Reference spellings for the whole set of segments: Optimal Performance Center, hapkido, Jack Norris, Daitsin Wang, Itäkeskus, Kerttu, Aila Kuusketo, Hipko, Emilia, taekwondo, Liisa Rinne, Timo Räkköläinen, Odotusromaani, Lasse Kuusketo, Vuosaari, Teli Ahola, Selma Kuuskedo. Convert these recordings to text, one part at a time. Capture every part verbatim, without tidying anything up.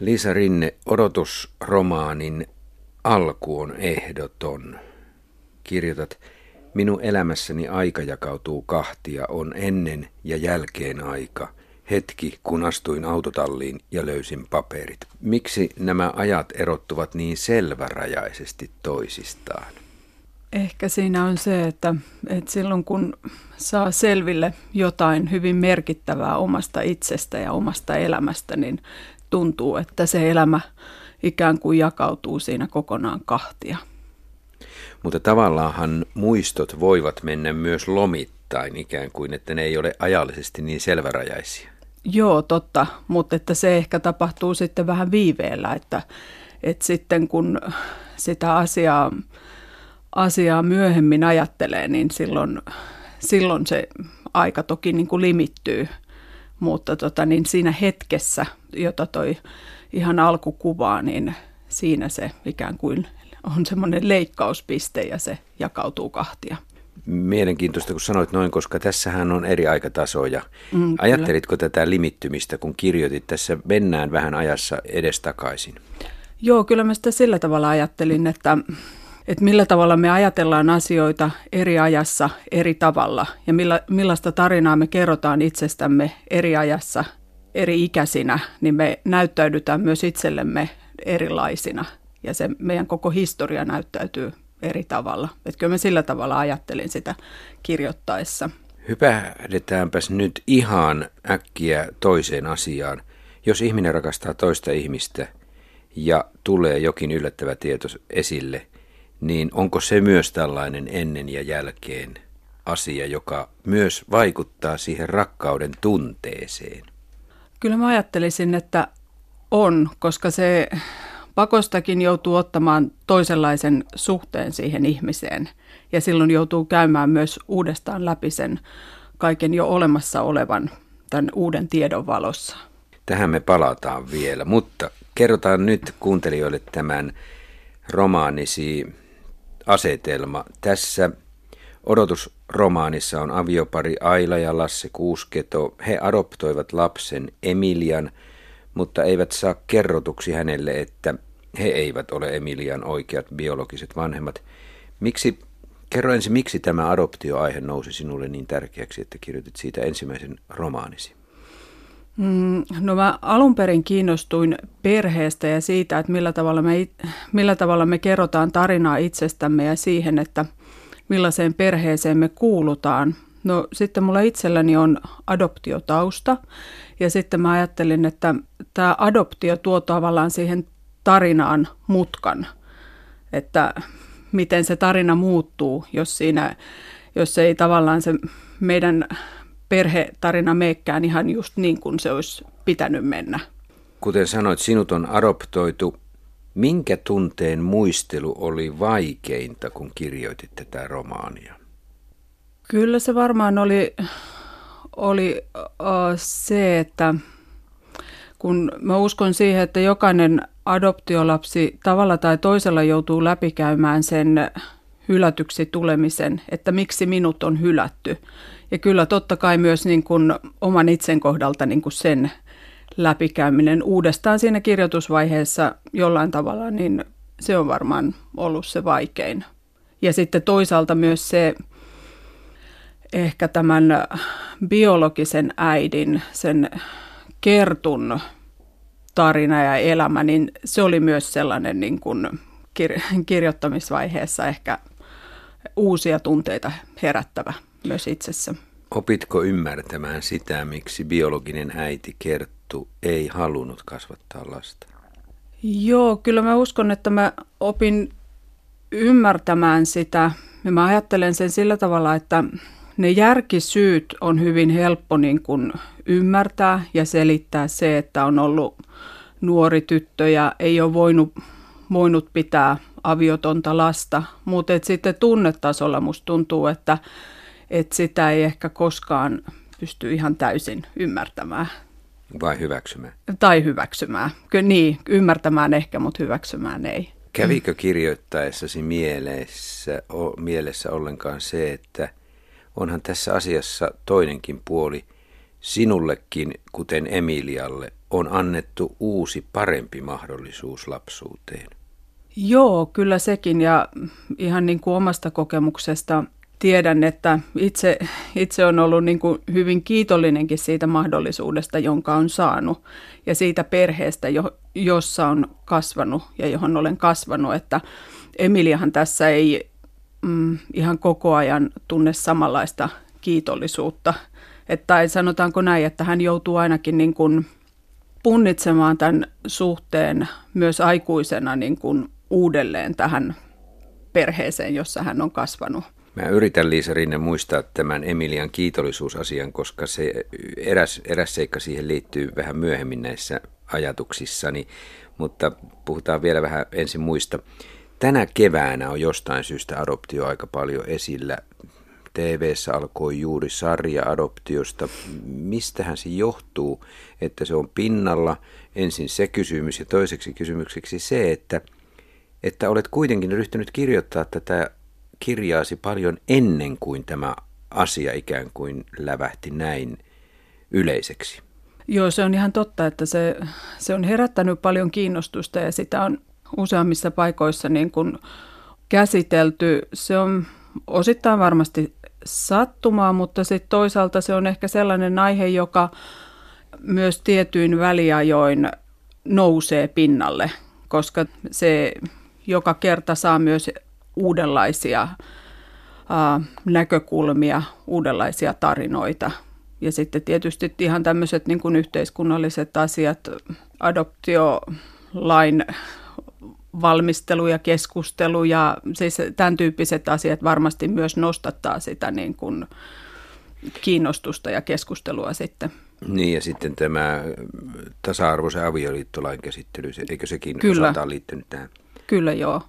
Liisa Rinne, odotusromaanin alku on ehdoton. Kirjoitat, minun elämässäni aika jakautuu kahtia, on ennen ja jälkeen aika. Hetki, kun astuin autotalliin ja löysin paperit. Miksi nämä ajat erottuvat niin selvärajaisesti toisistaan? Ehkä siinä on se, että, että silloin kun saa selville jotain hyvin merkittävää omasta itsestä ja omasta elämästä, niin tuntuu, että se elämä ikään kuin jakautuu siinä kokonaan kahtia. Mutta tavallaanhan muistot voivat mennä myös lomittain ikään kuin, että ne ei ole ajallisesti niin selvärajaisia. Joo, totta, mutta että se ehkä tapahtuu sitten vähän viiveellä, että, että sitten kun sitä asiaa, asiaa myöhemmin ajattelee, niin silloin, silloin se aika toki niin kuin limittyy. Mutta tota, niin siinä hetkessä, jota toi ihan alku kuvaa, niin siinä se ikään kuin on semmoinen leikkauspiste ja se jakautuu kahtia. Mielenkiintoista, kun sanoit noin, koska tässähän on eri aikatasoja. Mm, Ajattelitko tätä limittymistä, kun kirjoitit, tässä mennään vähän ajassa edestakaisin? Joo, kyllä mä sitä sillä tavalla ajattelin, että, että millä tavalla me ajatellaan asioita eri ajassa eri tavalla ja milla, millaista tarinaa me kerrotaan itsestämme eri ajassa eri ikäisinä, niin me näyttäydytään myös itsellemme erilaisina. Ja se meidän koko historia näyttäytyy eri tavalla. Että kyllä mä sillä tavalla ajattelin sitä kirjoittaessa. Hypähdetäänpäs nyt ihan äkkiä toiseen asiaan. Jos ihminen rakastaa toista ihmistä ja tulee jokin yllättävä tieto esille, niin onko se myös tällainen ennen ja jälkeen asia, joka myös vaikuttaa siihen rakkauden tunteeseen? Kyllä mä ajattelisin, että on, koska se pakostakin joutuu ottamaan toisenlaisen suhteen siihen ihmiseen ja silloin joutuu käymään myös uudestaan läpi sen kaiken jo olemassa olevan tämän uuden tiedon valossa. Tähän me palataan vielä, mutta kerrotaan nyt kuuntelijoille tämän romaanisi asetelma. Tässä odotusromaanissa on aviopari Aila ja Lasse Kuusketo. He adoptoivat lapsen Emilian, mutta eivät saa kerrotuksi hänelle, että he eivät ole Emilian oikeat biologiset vanhemmat. Miksi, kerro ensin, miksi tämä adoptioaihe nousi sinulle niin tärkeäksi, että kirjoitit siitä ensimmäisen romaanisi? Mm, no mä alun perin kiinnostuin perheestä ja siitä, että millä tavalla, me, millä tavalla me kerrotaan tarinaa itsestämme ja siihen, että millaiseen perheeseen me kuulutaan. No sitten mulla itselläni on adoptiotausta ja sitten mä ajattelin, että tämä adoptio tuo tavallaan siihen tarinaan mutkan, että miten se tarina muuttuu, jos, siinä, jos ei tavallaan se meidän perhetarina meekään ihan just niin kuin se olisi pitänyt mennä. Kuten sanoit, sinut on adoptoitu. Minkä tunteen muistelu oli vaikeinta, kun kirjoitit tätä romaania? Kyllä se varmaan oli, oli äh, se, että kun mä uskon siihen, että jokainen adoptiolapsi tavalla tai toisella joutuu läpikäymään sen hylätyksi tulemisen, että miksi minut on hylätty. Ja kyllä totta kai myös niin kuin oman itsen kohdalta niin kuin sen läpikäyminen uudestaan siinä kirjoitusvaiheessa jollain tavalla, niin se on varmaan ollut se vaikein. Ja sitten toisaalta myös se, ehkä tämän biologisen äidin, sen Kertun tarina ja elämä, niin se oli myös sellainen niin kuin kir- kirjoittamisvaiheessa ehkä uusia tunteita herättävä myös itsessä. Opitko ymmärtämään sitä, miksi biologinen äiti Kerttu ei halunnut kasvattaa lasta? Joo, kyllä mä uskon, että mä opin ymmärtämään sitä. Mä ajattelen sen sillä tavalla, että ne järkisyyt on hyvin helppo niin kuin ymmärtää ja selittää se, että on ollut nuori tyttö ja ei ole voinut, voinut pitää aviotonta lasta. Mutta sitten tunnetasolla musta tuntuu, että et sitä ei ehkä koskaan pysty ihan täysin ymmärtämään. Vai hyväksymään? Tai hyväksymään. Kyllä niin, ymmärtämään ehkä, mutta hyväksymään ei. Kävikö kirjoittaessasi mielessä, o, mielessä ollenkaan se, että onhan tässä asiassa toinenkin puoli, sinullekin, kuten Emilialle, on annettu uusi parempi mahdollisuus lapsuuteen. Joo, kyllä sekin, ja ihan niin kuin omasta kokemuksesta tiedän, että itse, itse on ollut niin kuin hyvin kiitollinenkin siitä mahdollisuudesta, jonka on saanut, ja siitä perheestä, jo, jossa on kasvanut ja johon olen kasvanut, että Emiliahan tässä ei mm, ihan koko ajan tunne samanlaista kiitollisuutta, että, tai sanotaanko näin, että hän joutuu ainakin niin kuin punnitsemaan tämän suhteen myös aikuisena niin kuin uudelleen tähän perheeseen, jossa hän on kasvanut. Mä yritän, Liisa Rinne, muistaa tämän Emilian kiitollisuusasian, koska se eräs, eräs seikka siihen liittyy vähän myöhemmin näissä ajatuksissani, mutta puhutaan vielä vähän ensin muista. Tänä keväänä on jostain syystä adoptio aika paljon esillä. T V:ssä alkoi juuri sarja adoptiosta. Mistähän se johtuu, että se on pinnalla? Ensin se kysymys ja toiseksi kysymykseksi se, että, että olet kuitenkin ryhtynyt kirjoittaa tätä kirjaasi paljon ennen kuin tämä asia ikään kuin lävähti näin yleiseksi. Joo, se on ihan totta, että se, se on herättänyt paljon kiinnostusta ja sitä on useammissa paikoissa niin kuin käsitelty. Se on osittain varmasti sattumaa, mutta sitten toisaalta se on ehkä sellainen aihe, joka myös tietyin väliajoin nousee pinnalle, koska se joka kerta saa myös uudenlaisia äh, näkökulmia, uudenlaisia tarinoita. Ja sitten tietysti ihan tämmöiset niin kuin yhteiskunnalliset asiat, adoptiolain valmistelu ja keskustelu ja siis tämän tyyppiset asiat varmasti myös nostattaa sitä niin kuin kiinnostusta ja keskustelua sitten. Niin, ja sitten tämä tasa-arvoisen avioliittolain käsittely, eikö sekin Kyllä. osaltaan liittynyt tähän? Kyllä, joo.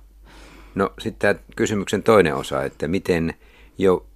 No sitten tämä kysymyksen toinen osa, että miten jo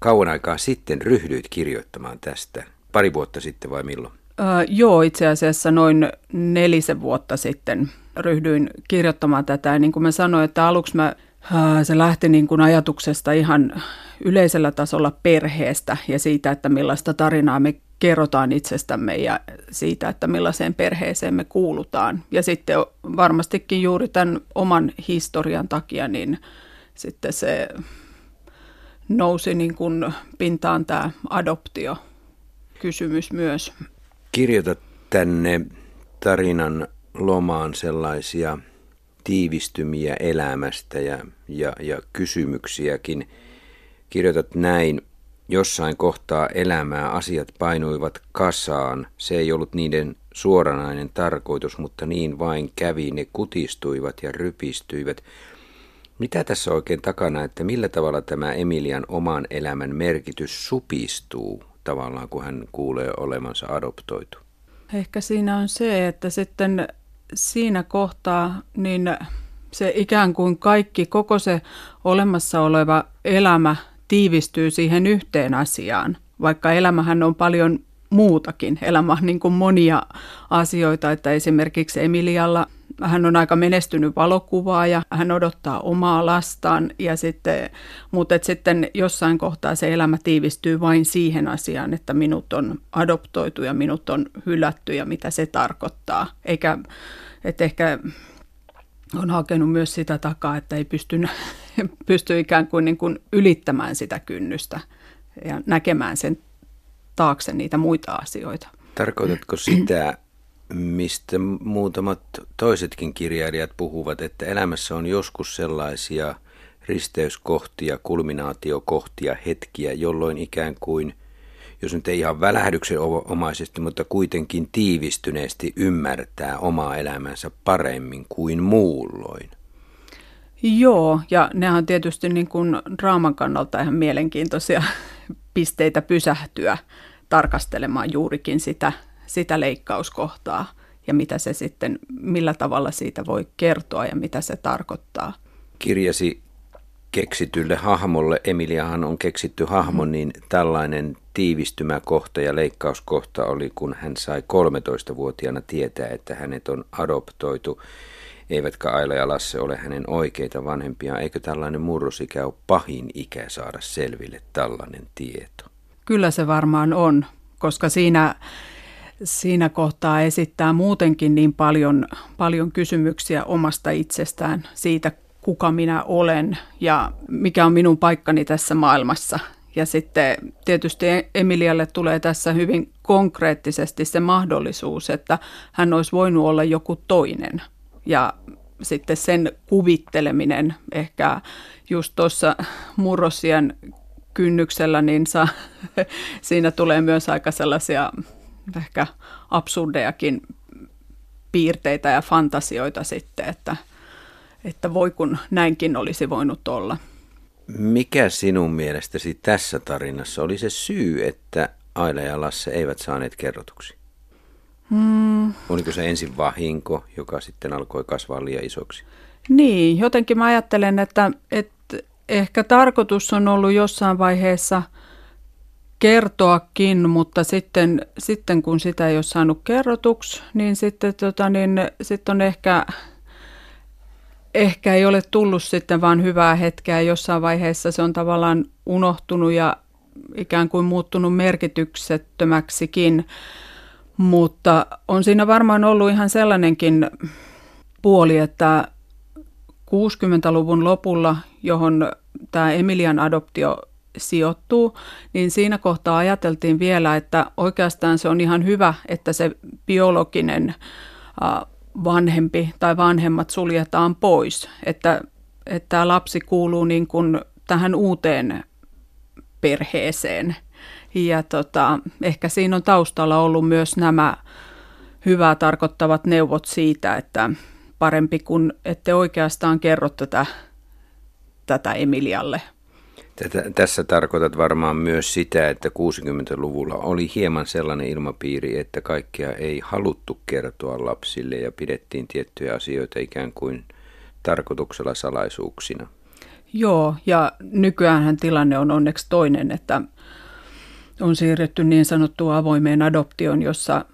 kauan aikaa sitten ryhdyit kirjoittamaan tästä? Pari vuotta sitten vai milloin? Öö, joo, itse asiassa noin nelisen vuotta sitten ryhdyin kirjoittamaan tätä. Ja niin kuin mä sanoin, että aluksi mä, öö, se lähti niin kuin ajatuksesta ihan yleisellä tasolla perheestä ja siitä, että millaista tarinaa me kerrotaan itsestämme ja siitä, että millaiseen perheeseen me kuulutaan. Ja sitten varmastikin juuri tämän oman historian takia, niin sitten se nousi niin kuin pintaan tämä adoptiokysymys myös. Kirjoitat tänne tarinan lomaan sellaisia tiivistymiä elämästä ja, ja, ja kysymyksiäkin. Kirjoitat näin. Jossain kohtaa elämää asiat painuivat kasaan. Se ei ollut niiden suoranainen tarkoitus, mutta niin vain kävi. Ne kutistuivat ja rypistyivät. Mitä tässä oikein takana, että millä tavalla tämä Emilian oman elämän merkitys supistuu tavallaan, kun hän kuulee olevansa adoptoitu? Ehkä siinä on se, että sitten siinä kohtaa niin se ikään kuin kaikki, koko se olemassa oleva elämä tiivistyy siihen yhteen asiaan, vaikka elämähän on paljon muutakin. Elämä on niin kuin monia asioita, että esimerkiksi Emilialla hän on aika menestynyt valokuvaaja, hän odottaa omaa lastaan, ja sitten, mutta sitten jossain kohtaa se elämä tiivistyy vain siihen asiaan, että minut on adoptoitu ja minut on hylätty ja mitä se tarkoittaa. Eikä, että ehkä on hakenut myös sitä takaa, että ei pysty, pysty ikään kuin, niin kuin ylittämään sitä kynnystä ja näkemään sen taakse niitä muita asioita. Tarkoitatko sitä, mistä muutamat toisetkin kirjailijat puhuvat, että elämässä on joskus sellaisia risteyskohtia, kulminaatiokohtia, hetkiä, jolloin ikään kuin, jos nyt ei ihan välähdyksen omaisesti, mutta kuitenkin tiivistyneesti ymmärtää omaa elämänsä paremmin kuin muulloin? Joo, ja nehän on tietysti niin kuin draaman kannalta ihan mielenkiintoisia pisteitä pysähtyä tarkastelemaan juurikin sitä, sitä leikkauskohtaa ja mitä se sitten, millä tavalla siitä voi kertoa ja mitä se tarkoittaa. Kirjasi keksitylle hahmolle, Emiliahan on keksitty hahmo, niin tällainen tiivistymäkohta ja leikkauskohta oli, kun hän sai kolmetoistavuotiaana tietää, että hänet on adoptoitu. Eivätkä Aila ja Lasse ole hänen oikeita vanhempiaan. Eikö tällainen murrosikä ole pahin ikä saada selville tällainen tieto? Kyllä se varmaan on, koska siinä siinä kohtaa esittää muutenkin niin paljon, paljon kysymyksiä omasta itsestään siitä, kuka minä olen ja mikä on minun paikkani tässä maailmassa. Ja sitten tietysti Emilialle tulee tässä hyvin konkreettisesti se mahdollisuus, että hän olisi voinut olla joku toinen. Ja sitten sen kuvitteleminen ehkä just tuossa murrosien kynnyksellä, niin saa, siinä tulee myös aika sellaisia ehkä absurdejakin piirteitä ja fantasioita sitten, että, että voi kun näinkin olisi voinut olla. Mikä sinun mielestäsi tässä tarinassa oli se syy, että Aila ja Lasse eivät saaneet kerrotuksi? Hmm. Oliko se ensin vahinko, joka sitten alkoi kasvaa liian isoksi? Niin, jotenkin mä ajattelen, että, että ehkä tarkoitus on ollut jossain vaiheessa kertoakin, mutta sitten, sitten kun sitä ei ole saanut kerrotuksi, niin sitten tota, niin, sit on ehkä... Ehkä ei ole tullut sitten vaan hyvää hetkeä. Jossain vaiheessa se on tavallaan unohtunut ja ikään kuin muuttunut merkityksettömäksikin. Mutta on siinä varmaan ollut ihan sellainenkin puoli, että kuusikymmentäluvun lopulla, johon tämä Emilian adoptio sijoittuu, niin siinä kohtaa ajateltiin vielä, että oikeastaan se on ihan hyvä, että se biologinen vanhempi tai vanhemmat suljetaan pois, että, että lapsi kuuluu niin kuin tähän uuteen perheeseen. Ja tota, ehkä siinä on taustalla ollut myös nämä hyvää tarkoittavat neuvot siitä, että parempi kuin ette oikeastaan kerro tätä, tätä Emilialle. Tätä, tässä tarkoitat varmaan myös sitä, että kuusikymmentäluvulla oli hieman sellainen ilmapiiri, että kaikkea ei haluttu kertoa lapsille ja pidettiin tiettyjä asioita ikään kuin tarkoituksella salaisuuksina. Joo, ja nykyäänhän tilanne on onneksi toinen, että on siirretty niin sanottuun avoimeen adoptioon, jossa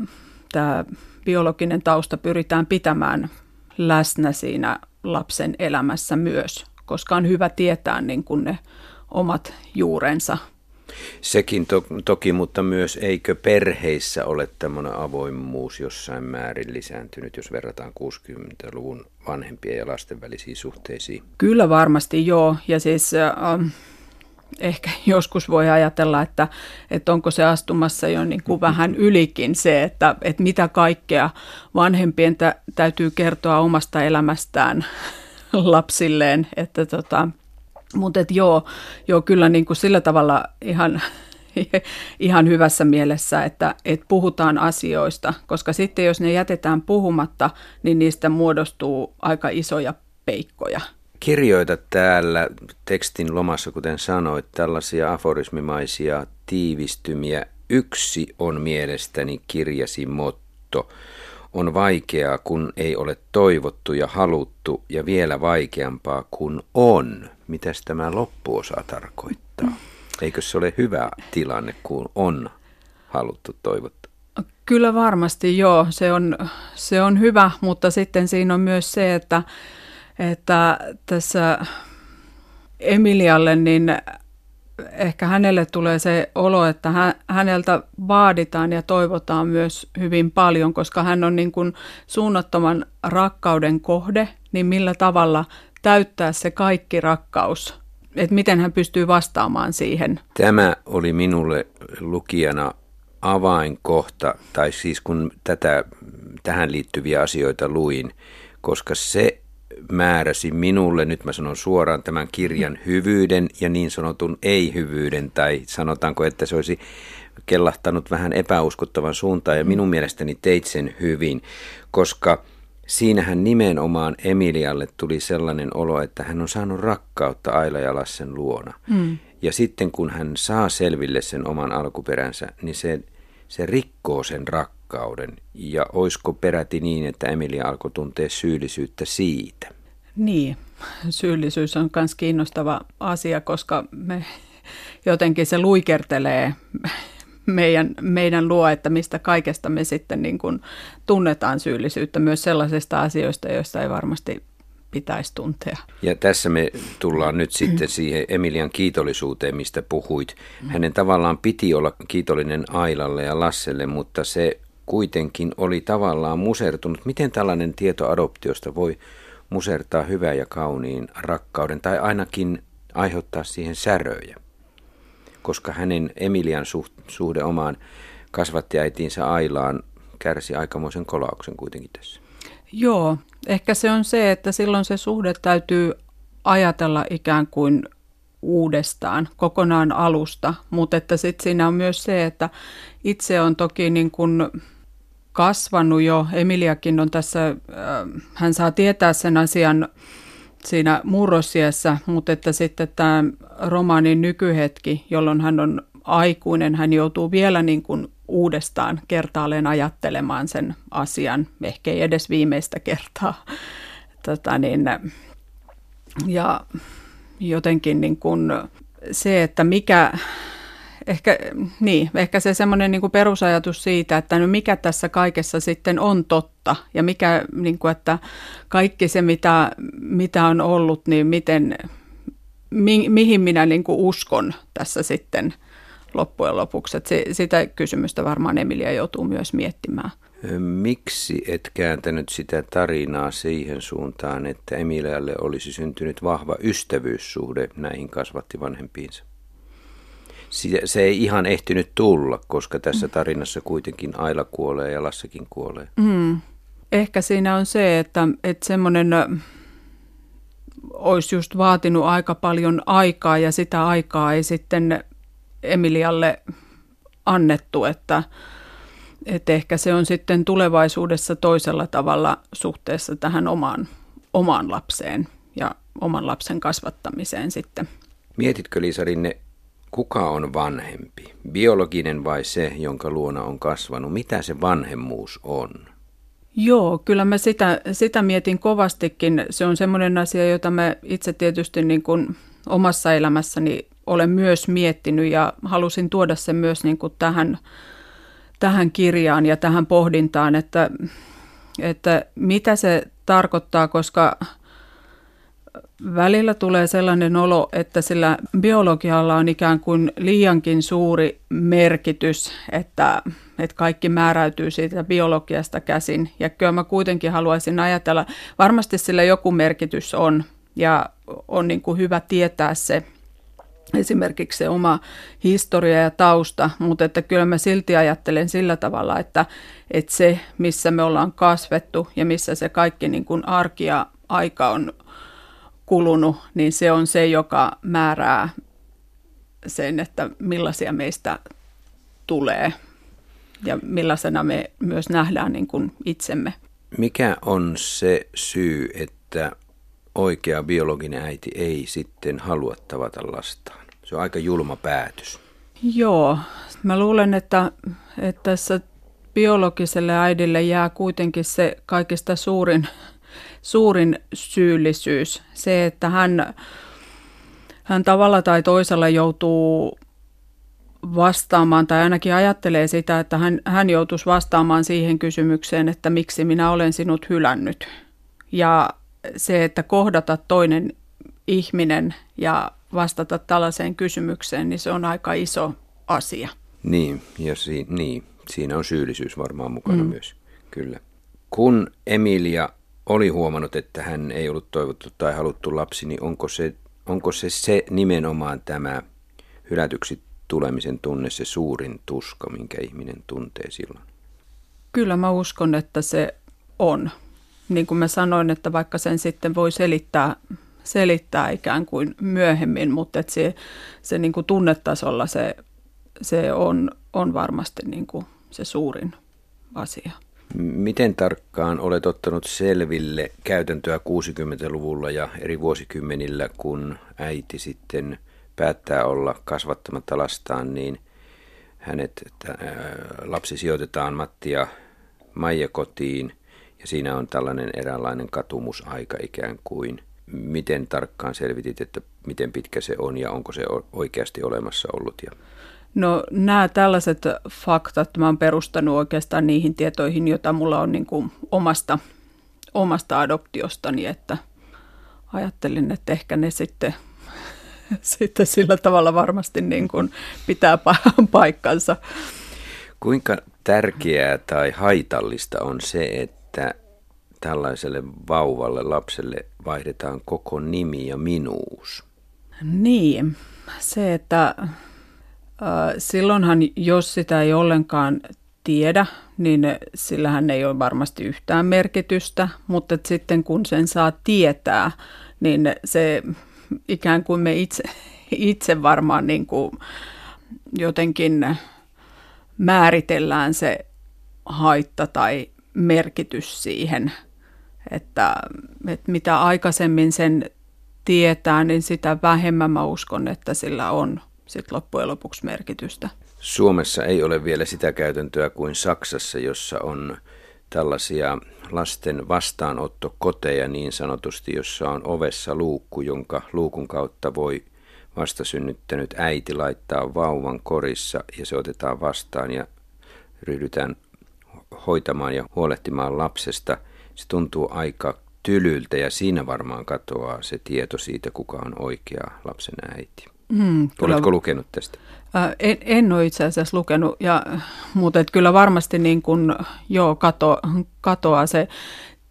tämä biologinen tausta pyritään pitämään läsnä siinä lapsen elämässä myös, koska on hyvä tietää niin kuin ne omat juurensa. Sekin to- toki, mutta myös eikö perheissä ole tämmöinen avoimuus jossain määrin lisääntynyt, jos verrataan kuusikymmentäluvun vanhempien ja lasten välisiin suhteisiin? Kyllä varmasti joo, ja siis äh, ehkä joskus voi ajatella, että, että onko se astumassa jo niin kuin vähän ylikin se, että, että mitä kaikkea vanhempien tä- täytyy kertoa omasta elämästään lapsilleen, että tota... Mutta joo, joo, kyllä niin kuin sillä tavalla ihan, ihan hyvässä mielessä, että et puhutaan asioista, koska sitten jos ne jätetään puhumatta, niin niistä muodostuu aika isoja peikkoja. Kirjoita täällä tekstin lomassa, kuten sanoit, tällaisia aforismimaisia tiivistymiä. Yksi on mielestäni kirjasi motto. On vaikeaa, kun ei ole toivottu ja haluttu, ja vielä vaikeampaa, kun on. Mitäs tämä loppuosa tarkoittaa? Eikö se ole hyvä tilanne, kun on haluttu, toivottu? Kyllä varmasti, joo. Se on, se on hyvä, mutta sitten siinä on myös se, että, että tässä Emilialle, niin ehkä hänelle tulee se olo, että häneltä vaaditaan ja toivotaan myös hyvin paljon, koska hän on niin kuin suunnattoman rakkauden kohde, niin millä tavalla täyttää se kaikki rakkaus, että miten hän pystyy vastaamaan siihen. Tämä oli minulle lukijana avainkohta, tai siis kun tätä, tähän liittyviä asioita luin, koska se määräsi minulle, nyt mä sanon suoraan, tämän kirjan hyvyyden ja niin sanotun ei-hyvyyden, tai sanotaanko, että se olisi kellahtanut vähän epäuskottavan suuntaan, ja minun mielestäni teit sen hyvin, koska siinähän nimenomaan Emilialle tuli sellainen olo, että hän on saanut rakkautta Aila ja Lassen luona. Mm. Ja sitten kun hän saa selville sen oman alkuperänsä, niin se, se rikkoo sen rakkauden. Ja oisko peräti niin, että Emilia alkoi tuntea syyllisyyttä siitä? Niin, syyllisyys on myös kiinnostava asia, koska me, jotenkin se luikertelee Meidän, meidän luo, että mistä kaikesta me sitten niin kuin tunnetaan syyllisyyttä, myös sellaisista asioista, joista ei varmasti pitäisi tuntea. Ja tässä me tullaan nyt sitten siihen Emilian kiitollisuuteen, mistä puhuit. Hänen tavallaan piti olla kiitollinen Ailalle ja Lasselle, mutta se kuitenkin oli tavallaan musertunut. Miten tällainen tieto adoptiosta voi musertaa hyvää ja kauniin rakkauden tai ainakin aiheuttaa siihen säröjä? Koska hänen Emilian suhde omaan kasvattiäitiinsä Ailaan kärsi aikamoisen kolauksen kuitenkin tässä. Joo, ehkä se on se, että silloin se suhde täytyy ajatella ikään kuin uudestaan, kokonaan alusta, mutta että sitten siinä on myös se, että itse on toki niin kuin kasvanut jo, Emiliakin on tässä, äh, hän saa tietää sen asian siinä murrosiässä, mutta että sitten tämä romaanin nykyhetki, jolloin hän on aikuinen, hän joutuu vielä niin kuin uudestaan kertaalleen ajattelemaan sen asian, ehkä ei edes viimeistä kertaa. Tätä niin, ja jotenkin niin kuin se, että mikä, ehkä, niin, ehkä se semmoinen niin kuin perusajatus siitä, että no mikä tässä kaikessa sitten on totta ja mikä, niin kuin, että kaikki se, mitä, mitä on ollut, niin miten, mi, mihin minä niin kuin uskon tässä sitten loppujen lopuksi. Että se, sitä kysymystä varmaan Emilia joutuu myös miettimään. Miksi et kääntänyt sitä tarinaa siihen suuntaan, että Emilialle olisi syntynyt vahva ystävyyssuhde näihin kasvattivanhempiinsa? Se ei ihan ehtinyt tulla, koska tässä tarinassa kuitenkin Aila kuolee ja Lassekin kuolee. Mm. Ehkä siinä on se, että, että semmoinen olisi just vaatinut aika paljon aikaa ja sitä aikaa ei sitten Emilialle annettu, että Et ehkä se on sitten tulevaisuudessa toisella tavalla suhteessa tähän omaan, omaan lapseen ja oman lapsen kasvattamiseen sitten. Mietitkö, Liisa Rinne, kuka on vanhempi? Biologinen vai se, jonka luona on kasvanut? Mitä se vanhemmuus on? Joo, kyllä mä sitä, sitä mietin kovastikin. Se on semmoinen asia, jota mä itse tietysti niin kuin omassa elämässäni olen myös miettinyt ja halusin tuoda sen myös niin kuin tähän tähän kirjaan ja tähän pohdintaan, että, että mitä se tarkoittaa, koska välillä tulee sellainen olo, että sillä biologialla on ikään kuin liiankin suuri merkitys, että, että kaikki määräytyy siitä biologiasta käsin. Ja kyllä mä kuitenkin haluaisin ajatella, varmasti sillä joku merkitys on ja on niin kuin hyvä tietää se, esimerkiksi se oma historia ja tausta, mutta että kyllä mä silti ajattelen sillä tavalla, että, että se, missä me ollaan kasvettu ja missä se kaikki niin kuin arki ja aika on kulunut, niin se on se, joka määrää sen, että millaisia meistä tulee ja millaisena me myös nähdään niin kuin itsemme. Mikä on se syy, että oikea biologinen äiti ei sitten halua tavata lastaan? Se on aika julma päätös. Joo, mä luulen, että, että tässä biologiselle äidille jää kuitenkin se kaikista suurin, suurin syyllisyys. Se, että hän, hän tavalla tai toisella joutuu vastaamaan tai ainakin ajattelee sitä, että hän, hän joutuisi vastaamaan siihen kysymykseen, että miksi minä olen sinut hylännyt. Ja se, että kohdata toinen ihminen ja vastata tällaiseen kysymykseen, niin se on aika iso asia. Niin, ja si- niin. Siinä on syyllisyys varmaan mukana mm. myös, kyllä. Kun Emilia oli huomannut, että hän ei ollut toivottu tai haluttu lapsi, niin onko se, onko se, se nimenomaan tämä hylätyksi tulemisen tunne, se suurin tuska, minkä ihminen tuntee silloin? Kyllä mä uskon, että se on. Niin kuin mä sanoin, että vaikka sen sitten voi selittää, selittää ikään kuin myöhemmin, mutta että se, se niin kuin tunnetasolla se, se on, on varmasti niin kuin se suurin asia. Miten tarkkaan olet ottanut selville käytäntöä kuusikymmentäluvulla ja eri vuosikymmenillä, kun äiti sitten päättää olla kasvattamatta lastaan, niin hänet, että, ää, lapsi sijoitetaan Matti ja Maija kotiin. Ja siinä on tällainen eräänlainen katumusaika ikään kuin. Miten tarkkaan selvitit, että miten pitkä se on ja onko se oikeasti olemassa ollut? Ja... No nämä tällaiset faktat mä oon perustanut oikeastaan niihin tietoihin, joita mulla on niin kuin omasta, omasta adoptiostani. Että ajattelin, että ehkä ne sitten, sitten sillä tavalla varmasti niin kuin pitää paikkansa. Kuinka tärkeää tai haitallista on se, että tällaiselle vauvalle, lapselle vaihdetaan koko nimi ja minuus. Niin, se, että äh, silloinhan jos sitä ei ollenkaan tiedä, niin sillähän ei ole varmasti yhtään merkitystä, mutta sitten kun sen saa tietää, niin se ikään kuin me itse, itse varmaan niin kuin jotenkin määritellään se haitta tai merkitys siihen, että, että mitä aikaisemmin sen tietää, niin sitä vähemmän mä uskon, että sillä on sit loppujen lopuksi merkitystä. Suomessa ei ole vielä sitä käytäntöä kuin Saksassa, jossa on tällaisia lasten vastaanottokoteja niin sanotusti, jossa on ovessa luukku, jonka luukun kautta voi vastasynnyttänyt äiti laittaa vauvan korissa ja se otetaan vastaan ja ryhdytään hoitamaan ja huolehtimaan lapsesta. Se tuntuu aika tylyltä ja siinä varmaan katoaa se tieto siitä, kuka on oikea lapsen äiti. Mm, Oletko lukenut tästä? En, en ole itse asiassa lukenut, ja, mutta et kyllä varmasti niin kun, joo, kato, katoaa se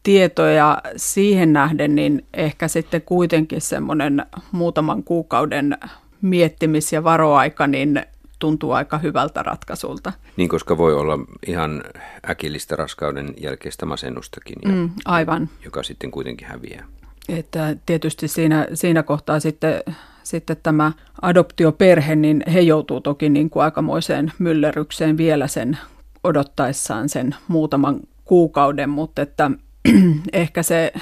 tieto ja siihen nähden niin ehkä sitten kuitenkin semmoinen muutaman kuukauden miettimis- ja varoaika niin tuntuu aika hyvältä ratkaisulta. Niin, koska voi olla ihan äkillistä raskauden jälkeistä masennustakin, ja, mm, aivan. joka sitten kuitenkin häviää. Että tietysti siinä, siinä kohtaa sitten... Sitten tämä adoptioperhe, niin he joutuu toki niin kuin aikamoiseen myllerrykseen vielä sen odottaessaan sen muutaman kuukauden, mutta että ehkä se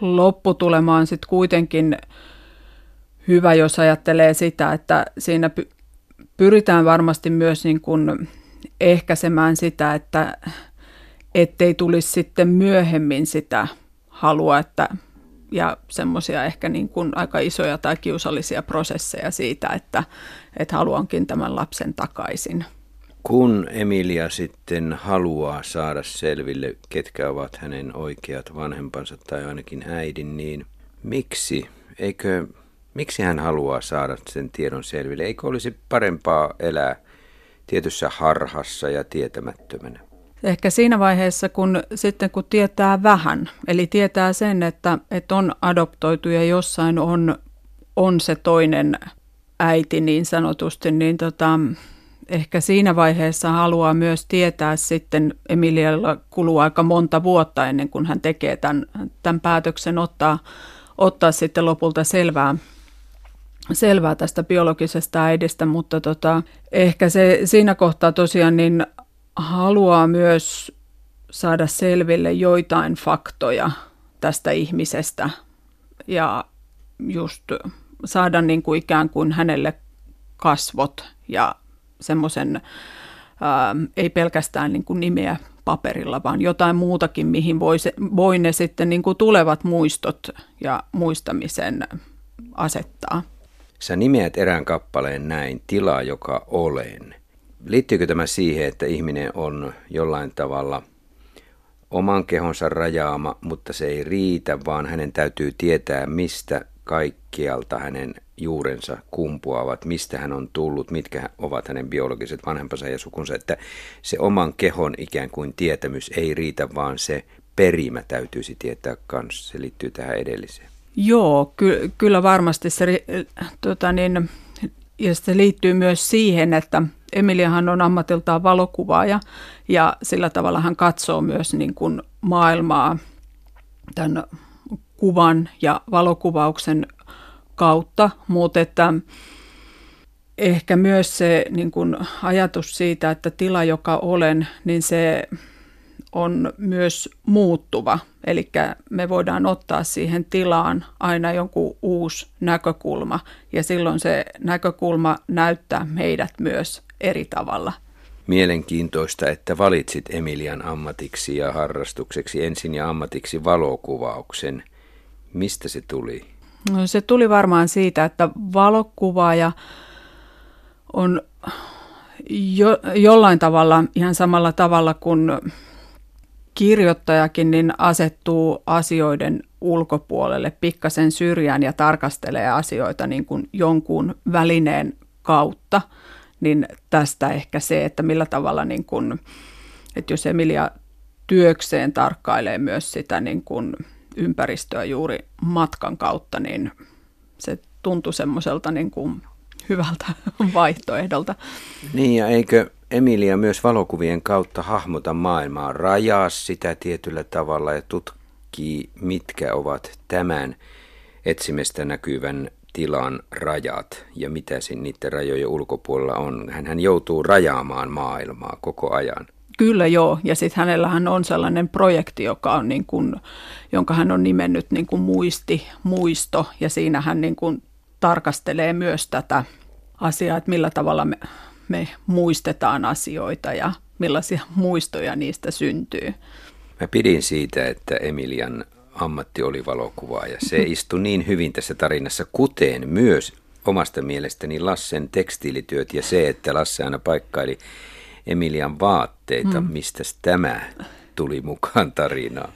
lopputulema on sitten kuitenkin hyvä, jos ajattelee sitä, että siinä pyritään varmasti myös niin kuin ehkäisemään sitä, että ettei tulisi sitten myöhemmin sitä halua, että ja semmoisia ehkä niin kuin aika isoja tai kiusallisia prosesseja siitä, että, että haluankin tämän lapsen takaisin. Kun Emilia sitten haluaa saada selville, ketkä ovat hänen oikeat vanhempansa tai ainakin äidin, niin miksi, eikö, miksi hän haluaa saada sen tiedon selville? Eikö olisi parempaa elää tietyssä harhassa ja tietämättömänä? Ehkä siinä vaiheessa, kun sitten kun tietää vähän, eli tietää sen, että, että on adoptoitu ja jossain on, on se toinen äiti niin sanotusti, niin tota, ehkä siinä vaiheessa haluaa myös tietää sitten, Emilialla kuluu aika monta vuotta ennen kuin hän tekee tämän, tämän päätöksen ottaa, ottaa sitten lopulta selvää. Selvää tästä biologisesta äidistä, mutta tota, ehkä se siinä kohtaa tosiaan niin haluaa myös saada selville joitain faktoja tästä ihmisestä ja just saada niin kuin ikään kuin hänelle kasvot ja semmoisen, ei pelkästään niin kuin nimeä paperilla, vaan jotain muutakin, mihin voi, se, voi ne sitten niin kuin tulevat muistot ja muistamisen asettaa. Sä nimeät erään kappaleen näin, tila joka olen. Liittyykö tämä siihen, että ihminen on jollain tavalla oman kehonsa rajaama, mutta se ei riitä, vaan hänen täytyy tietää, mistä kaikkialta hänen juurensa kumpuavat, mistä hän on tullut, mitkä ovat hänen biologiset vanhempansa ja sukunsa, että se oman kehon ikään kuin tietämys ei riitä, vaan se perimä täytyisi tietää kanssa. Se liittyy tähän edelliseen. Joo, ky- kyllä varmasti se, tota niin, ja se liittyy myös siihen, että Emiliahan on ammatiltaan valokuvaaja ja sillä tavalla hän katsoo myös niin kuin maailmaa tämän kuvan ja valokuvauksen kautta, mutta että ehkä myös se niin kuin ajatus siitä, että tila, joka olen, niin se on myös muuttuva. Eli me voidaan ottaa siihen tilaan aina jonkun uusi näkökulma ja silloin se näkökulma näyttää meidät myös eri tavalla. Mielenkiintoista, että valitsit Emilian ammatiksi ja harrastukseksi ensin ja ammatiksi valokuvauksen. Mistä se tuli? No, se tuli varmaan siitä, että valokuvaaja on jo, jollain tavalla ihan samalla tavalla kuin kirjoittajakin niin asettuu asioiden ulkopuolelle pikkasen syrjään ja tarkastelee asioita niin kuin jonkun välineen kautta. Niin tästä ehkä se, että millä tavalla niin kun että jos Emilia työkseen tarkkailee myös sitä niin kuin ympäristöä juuri matkan kautta, niin se tuntui semmoiselta niin kuin hyvältä vaihtoehdolta. Niin, ja eikö Emilia myös valokuvien kautta hahmota maailmaa, rajaa sitä tietyllä tavalla ja tutkii, mitkä ovat tämän etsimestä näkyvän tilan rajat ja mitä siinä niiden rajojen ulkopuolella on. Hänhän joutuu rajaamaan maailmaa koko ajan. Kyllä joo, ja sitten hänellähän on sellainen projekti, joka on niin kuin, jonka hän on nimennyt niin kuin muisti, muisto, ja siinä hän niin kuin tarkastelee myös tätä asiaa, että millä tavalla me, me muistetaan asioita ja millaisia muistoja niistä syntyy. Mä pidin siitä, että Emilian ammatti oli valokuvaaja. Se istui niin hyvin tässä tarinassa, kuten myös omasta mielestäni Lassen tekstiilityöt ja se, että Lasse aina paikkaili Emilian vaatteita. Mm. Mistäs tämä tuli mukaan tarinaan?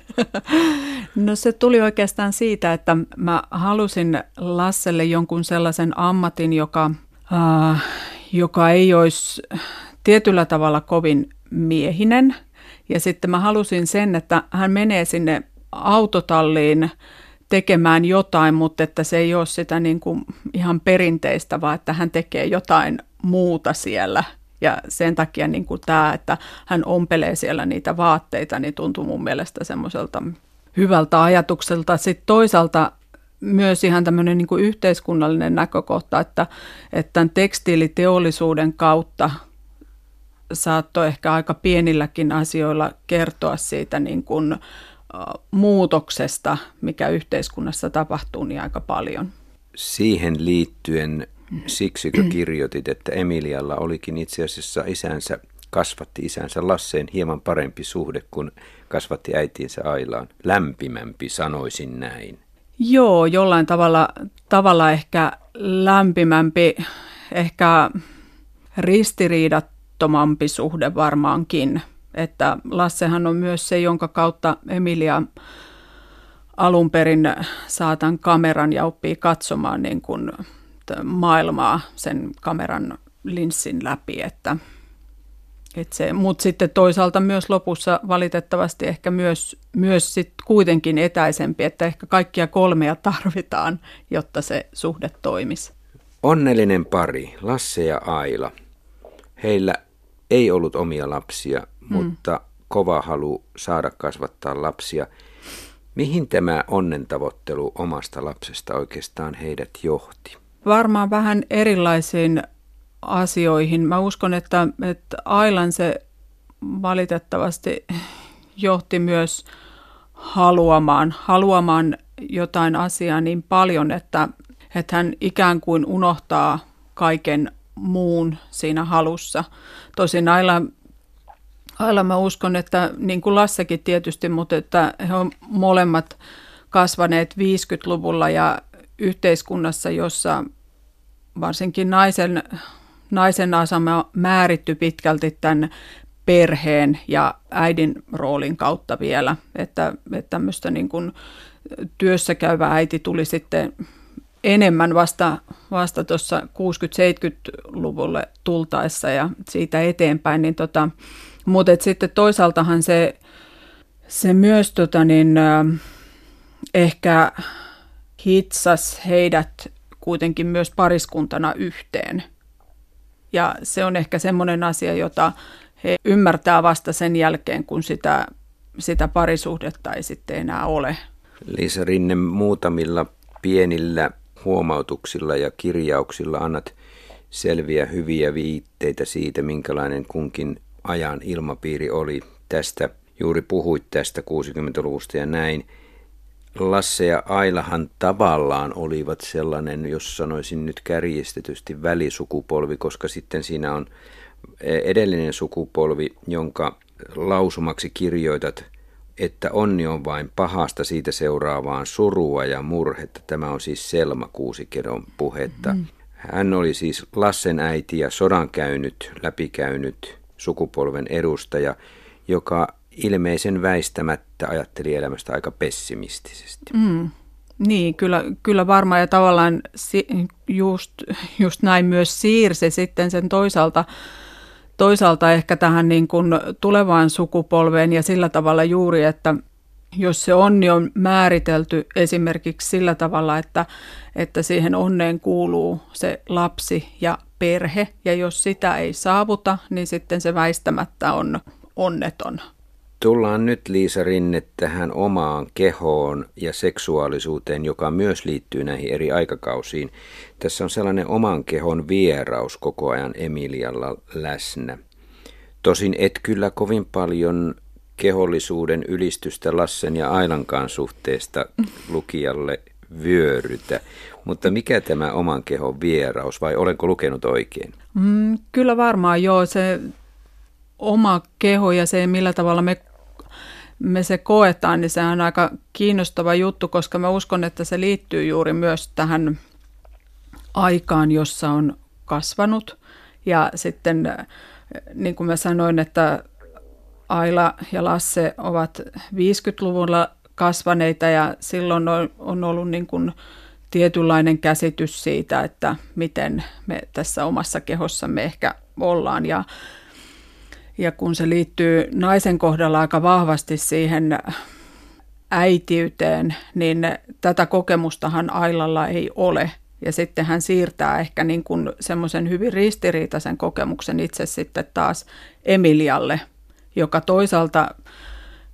No se tuli oikeastaan siitä, että mä halusin Lasselle jonkun sellaisen ammatin, joka, äh, joka ei olisi tietyllä tavalla kovin miehinen. Ja sitten mä halusin sen, että hän menee sinne autotalliin tekemään jotain, mutta että se ei ole sitä niin kuin ihan perinteistä, vaan että hän tekee jotain muuta siellä. Ja sen takia niin kuin tämä, että hän ompelee siellä niitä vaatteita, niin tuntui mun mielestä semmoiselta hyvältä ajatukselta. Sitten toisaalta myös ihan tämmöinen niin kuin yhteiskunnallinen näkökohta, että, että tämän tekstiiliteollisuuden kautta saattoi ehkä aika pienilläkin asioilla kertoa siitä niin kuin muutoksesta, mikä yhteiskunnassa tapahtuu, niin aika paljon. Siihen liittyen siksikö kirjoitit, että Emilialla olikin itse asiassa isänsä, kasvatti isänsä Lasseen hieman parempi suhde kuin kasvatti äitiinsä Ailaan. Lämpimämpi, sanoisin näin. Joo, jollain tavalla, tavalla ehkä lämpimämpi, ehkä ristiriidattomampi suhde varmaankin. Että Lassehan on myös se, jonka kautta Emilia alun perin saa tämän kameran ja oppii katsomaan niin kuin maailmaa sen kameran linssin läpi. Että, että se, mutta sitten toisaalta myös lopussa valitettavasti ehkä myös, myös sit kuitenkin etäisempi, että ehkä kaikkia kolmea tarvitaan, jotta se suhde toimisi. Onnellinen pari, Lasse ja Aila. Heillä ei ollut omia lapsia, mutta mm. kova halu saada kasvattaa lapsia. Mihin tämä onnentavoittelu omasta lapsesta oikeastaan heidät johti? Varmaan vähän erilaisiin asioihin. Mä uskon, että, että Ailan se valitettavasti johti myös haluamaan, haluamaan jotain asiaa niin paljon, että, että hän ikään kuin unohtaa kaiken muun siinä halussa. Tosin Aila, Aila mä uskon, että niin kuin Lassekin tietysti, mutta että he on molemmat kasvaneet viisikymmentäluvulla ja yhteiskunnassa, jossa varsinkin naisen, naisen asema määrittyi pitkälti tämän perheen ja äidin roolin kautta vielä, että, että tämmöistä niin kuin työssäkäyvä äiti tuli sitten enemmän vasta, vasta tuossa kuusikymmentä-seitsemänkymmentäluvulle tultaessa ja siitä eteenpäin, niin tota, mutta et sitten toisaaltahan se, se myös tota niin, ehkä hitsas heidät kuitenkin myös pariskuntana yhteen. Ja se on ehkä semmoinen asia, jota he ymmärtää vasta sen jälkeen, kun sitä, sitä parisuhdetta ei sitten enää ole. Liisa Rinne, muutamilla pienillä huomautuksilla ja kirjauksilla annat selviä hyviä viitteitä siitä, minkälainen kunkin ajan ilmapiiri oli. Tästä juuri puhuit, tästä kuusikymmentäluvusta ja näin. Lasse ja Ailahan tavallaan olivat sellainen, jos sanoisin nyt kärjistetysti, välisukupolvi, koska sitten siinä on edellinen sukupolvi, jonka lausumaksi kirjoitat, että onni on vain pahasta, siitä seuraavaan surua ja murhetta. Tämä on siis Selma Kuuskedon puhetta. Hän oli siis Lassen äiti ja sodan käynyt, läpikäynyt sukupolven edustaja, joka ilmeisen väistämättä ajatteli elämästä aika pessimistisesti. Mm, niin, kyllä, kyllä varmaan, ja tavallaan si, just, just näin myös siirsi sitten sen toisaalta, toisaalta ehkä tähän niin kuin tulevaan sukupolveen ja sillä tavalla juuri, että jos se onni on määritelty esimerkiksi sillä tavalla, että, että siihen onneen kuuluu se lapsi ja perhe, ja jos sitä ei saavuta, niin sitten se väistämättä on onneton. Tullaan nyt, Liisa Rinne, tähän omaan kehoon ja seksuaalisuuteen, joka myös liittyy näihin eri aikakausiin. Tässä on sellainen oman kehon vieraus koko ajan Emilialla läsnä. Tosin et kyllä kovin paljon kehollisuuden ylistystä Lassen ja Ailankaan suhteesta lukijalle vyörytä. Mutta mikä tämä oman kehon vieraus, vai olenko lukenut oikein? Mm, kyllä varmaan joo, se oma keho ja se millä tavalla me me se koetaan, niin se on aika kiinnostava juttu, koska mä uskon, että se liittyy juuri myös tähän aikaan, jossa on kasvanut. Ja sitten, niin kuin mä sanoin, että Aila ja Lasse ovat viisikymmentäluvulla kasvaneita, ja silloin on ollut niin kuin tietynlainen käsitys siitä, että miten me tässä omassa kehossamme ehkä ollaan. Ja Ja kun se liittyy naisen kohdalla aika vahvasti siihen äitiyteen, niin tätä kokemustahan Ailalla ei ole. Ja sitten hän siirtää ehkä niin kuin semmoisen hyvin ristiriitaisen kokemuksen itse sitten taas Emilialle, joka toisaalta,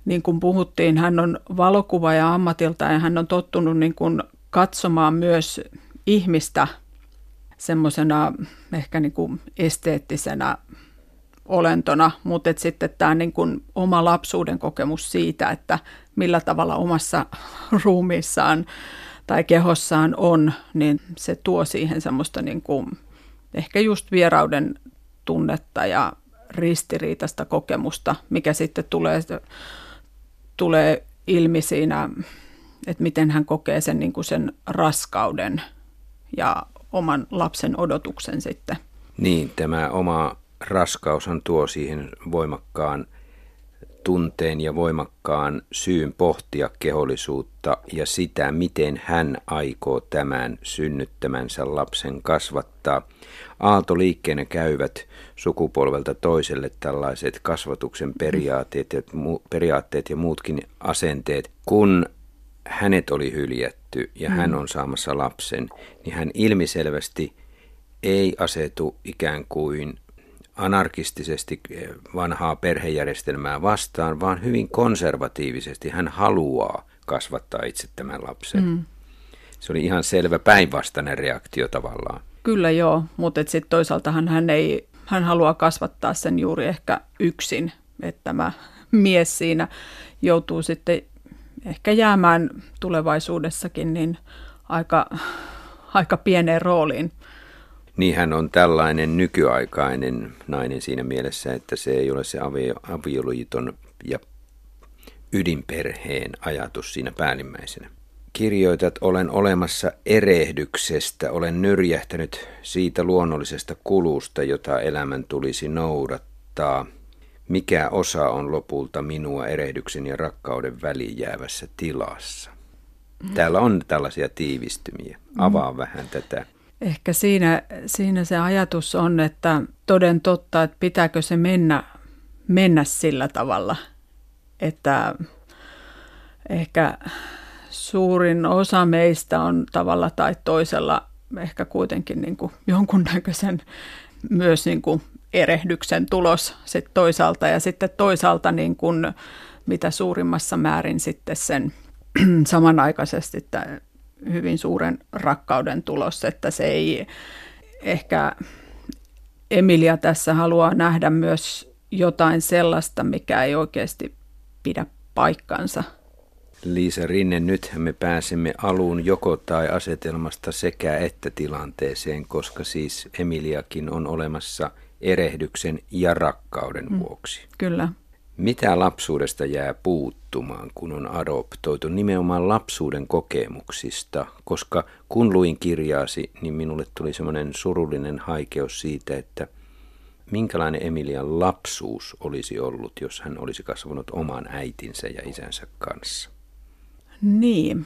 niin kuin puhuttiin, hän on valokuvaaja ammatilta ja hän on tottunut niin kuin katsomaan myös ihmistä semmoisena ehkä niin kuin esteettisenä olentona, mutta sitten tämä niin kuin oma lapsuuden kokemus siitä, että millä tavalla omassa ruumiissaan tai kehossaan on, niin se tuo siihen semmoista niin kuin ehkä just vierauden tunnetta ja ristiriitaista kokemusta, mikä sitten tulee, tulee ilmi siinä, että miten hän kokee sen, niin kuin sen raskauden ja oman lapsen odotuksen sitten. Niin, tämä oma raskaushan tuo siihen voimakkaan tunteen ja voimakkaan syyn pohtia kehollisuutta ja sitä, miten hän aikoo tämän synnyttämänsä lapsen kasvattaa. Aaltoliikkeenä käyvät sukupolvelta toiselle tällaiset kasvatuksen periaatteet ja, mu- periaatteet ja muutkin asenteet. Kun hänet oli hyljätty ja hän on saamassa lapsen, niin hän ilmiselvästi ei asetu ikään kuin anarkistisesti vanhaa perhejärjestelmää vastaan, vaan hyvin konservatiivisesti hän haluaa kasvattaa itse tämän lapsen. Mm. Se oli ihan selvä päinvastainen reaktio tavallaan. Kyllä joo, mutta sitten toisaalta hän, ei, hän haluaa kasvattaa sen juuri ehkä yksin, että tämä mies siinä joutuu sitten ehkä jäämään tulevaisuudessakin niin aika, aika pieneen rooliin. Niin hän on tällainen nykyaikainen nainen siinä mielessä, että se ei ole se avioliiton ja ydinperheen ajatus siinä päällimmäisenä. Kirjoitat, olen olemassa erehdyksestä, olen nyrjähtänyt siitä luonnollisesta kulusta, jota elämän tulisi noudattaa. Mikä osa on lopulta minua erehdyksen ja rakkauden väliin jäävässä tilassa? Täällä on tällaisia tiivistymiä. Avaa vähän tätä. Ehkä siinä, siinä se ajatus on, että toden totta, että pitääkö se mennä, mennä sillä tavalla, että ehkä suurin osa meistä on tavalla tai toisella ehkä kuitenkin niin kuin jonkunnäköisen myös niin kuin erehdyksen tulos sit toisaalta ja sitten toisaalta niin kuin mitä suurimmassa määrin sitten sen samanaikaisesti tämän hyvin suuren rakkauden tulos, että se ei ehkä Emilia tässä haluaa nähdä myös jotain sellaista, mikä ei oikeasti pidä paikkansa. Liisa Rinne, nythän me pääsemme alun joko tai asetelmasta sekä että tilanteeseen, koska siis Emiliakin on olemassa erehdyksen ja rakkauden vuoksi. Mm, kyllä. Mitä lapsuudesta jää puuttumaan, kun on adoptoitu nimenomaan lapsuuden kokemuksista? Koska kun luin kirjaasi, niin minulle tuli semmoinen surullinen haikeus siitä, että minkälainen Emilian lapsuus olisi ollut, jos hän olisi kasvanut oman äitinsä ja isänsä kanssa? Niin,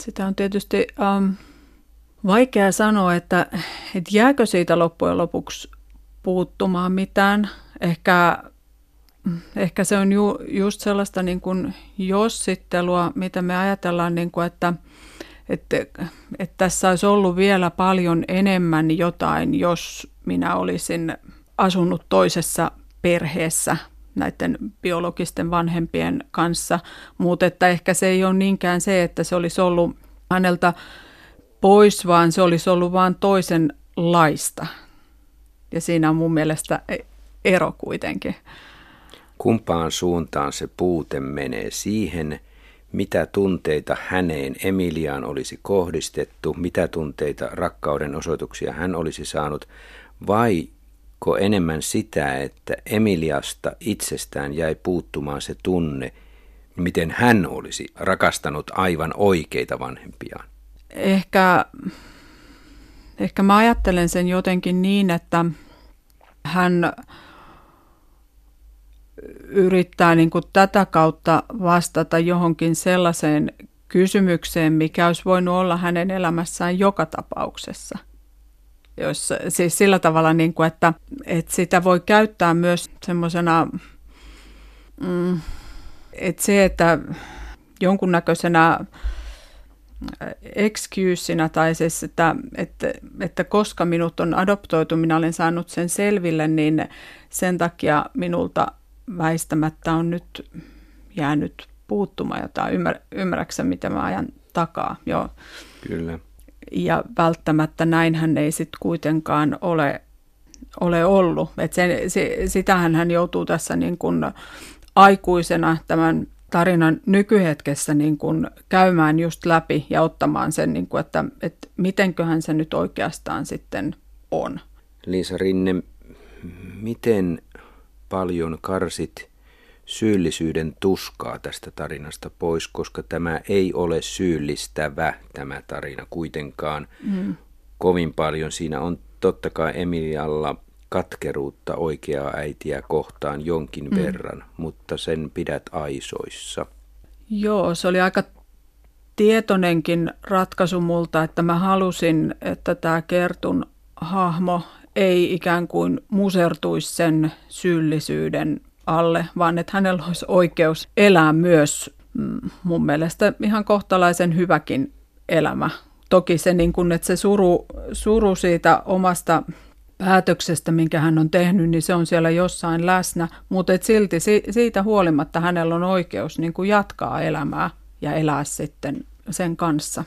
sitä on tietysti ähm, vaikea sanoa, että, että jääkö siitä loppujen lopuksi puuttumaan mitään. Ehkä, ehkä se on ju, just sellaista niin kuin jossittelua, mitä me ajatellaan, niin kuin, että, että, että tässä olisi ollut vielä paljon enemmän jotain, jos minä olisin asunut toisessa perheessä näiden biologisten vanhempien kanssa. Mutta että ehkä se ei ole niinkään se, että se olisi ollut häneltä pois, vaan se olisi ollut vain toisenlaista. Ja siinä on mun mielestä ero kuitenkin. Kumpaan suuntaan se puute menee siihen, mitä tunteita häneen Emiliaan olisi kohdistettu, mitä tunteita rakkauden osoituksia hän olisi saanut, vaiko enemmän sitä, että Emiliasta itsestään jäi puuttumaan se tunne, miten hän olisi rakastanut aivan oikeita vanhempiaan? Ehkä, ehkä mä ajattelen sen jotenkin niin, että hän yrittää niin kuin tätä kautta vastata johonkin sellaiseen kysymykseen, mikä olisi voinut olla hänen elämässään joka tapauksessa. Jos, siis sillä tavalla, niin kuin, että, että sitä voi käyttää myös semmoisena, mm, että se, että jonkunnäköisenä excuseina tai siis, että, että, että koska minut on adoptoitu, minä olen saanut sen selville, niin sen takia minulta väistämättä on nyt jäänyt puuttumaan jotain. Ymmär, ymmärräksä, mitä mä ajan takaa? Joo. Kyllä. Ja välttämättä näinhän ei sitten kuitenkaan ole, ole ollut. Et sen, se, sitähän hän joutuu tässä niin kun aikuisena tämän tarinan nykyhetkessä niin kun käymään just läpi ja ottamaan sen, niin kun, että, että mitenköhän se nyt oikeastaan sitten on. Liisa Rinne, miten paljon karsit syyllisyyden tuskaa tästä tarinasta pois, koska tämä ei ole syyllistävä tämä tarina kuitenkaan mm. kovin paljon. Siinä on totta kai Emilialla katkeruutta oikeaa äitiä kohtaan jonkin mm. verran, mutta sen pidät aisoissa. Joo, se oli aika tietoinenkin ratkaisu multa, että mä halusin, että tämä Kertun hahmo ei ikään kuin musertuisi sen syyllisyyden alle, vaan että hänellä olisi oikeus elää myös mun mielestä ihan kohtalaisen hyväkin elämä. Toki se, niin kun, että se suru, suru siitä omasta päätöksestä, minkä hän on tehnyt, niin se on siellä jossain läsnä, mutta et silti siitä huolimatta hänellä on oikeus niin kun jatkaa elämää ja elää sitten sen kanssa.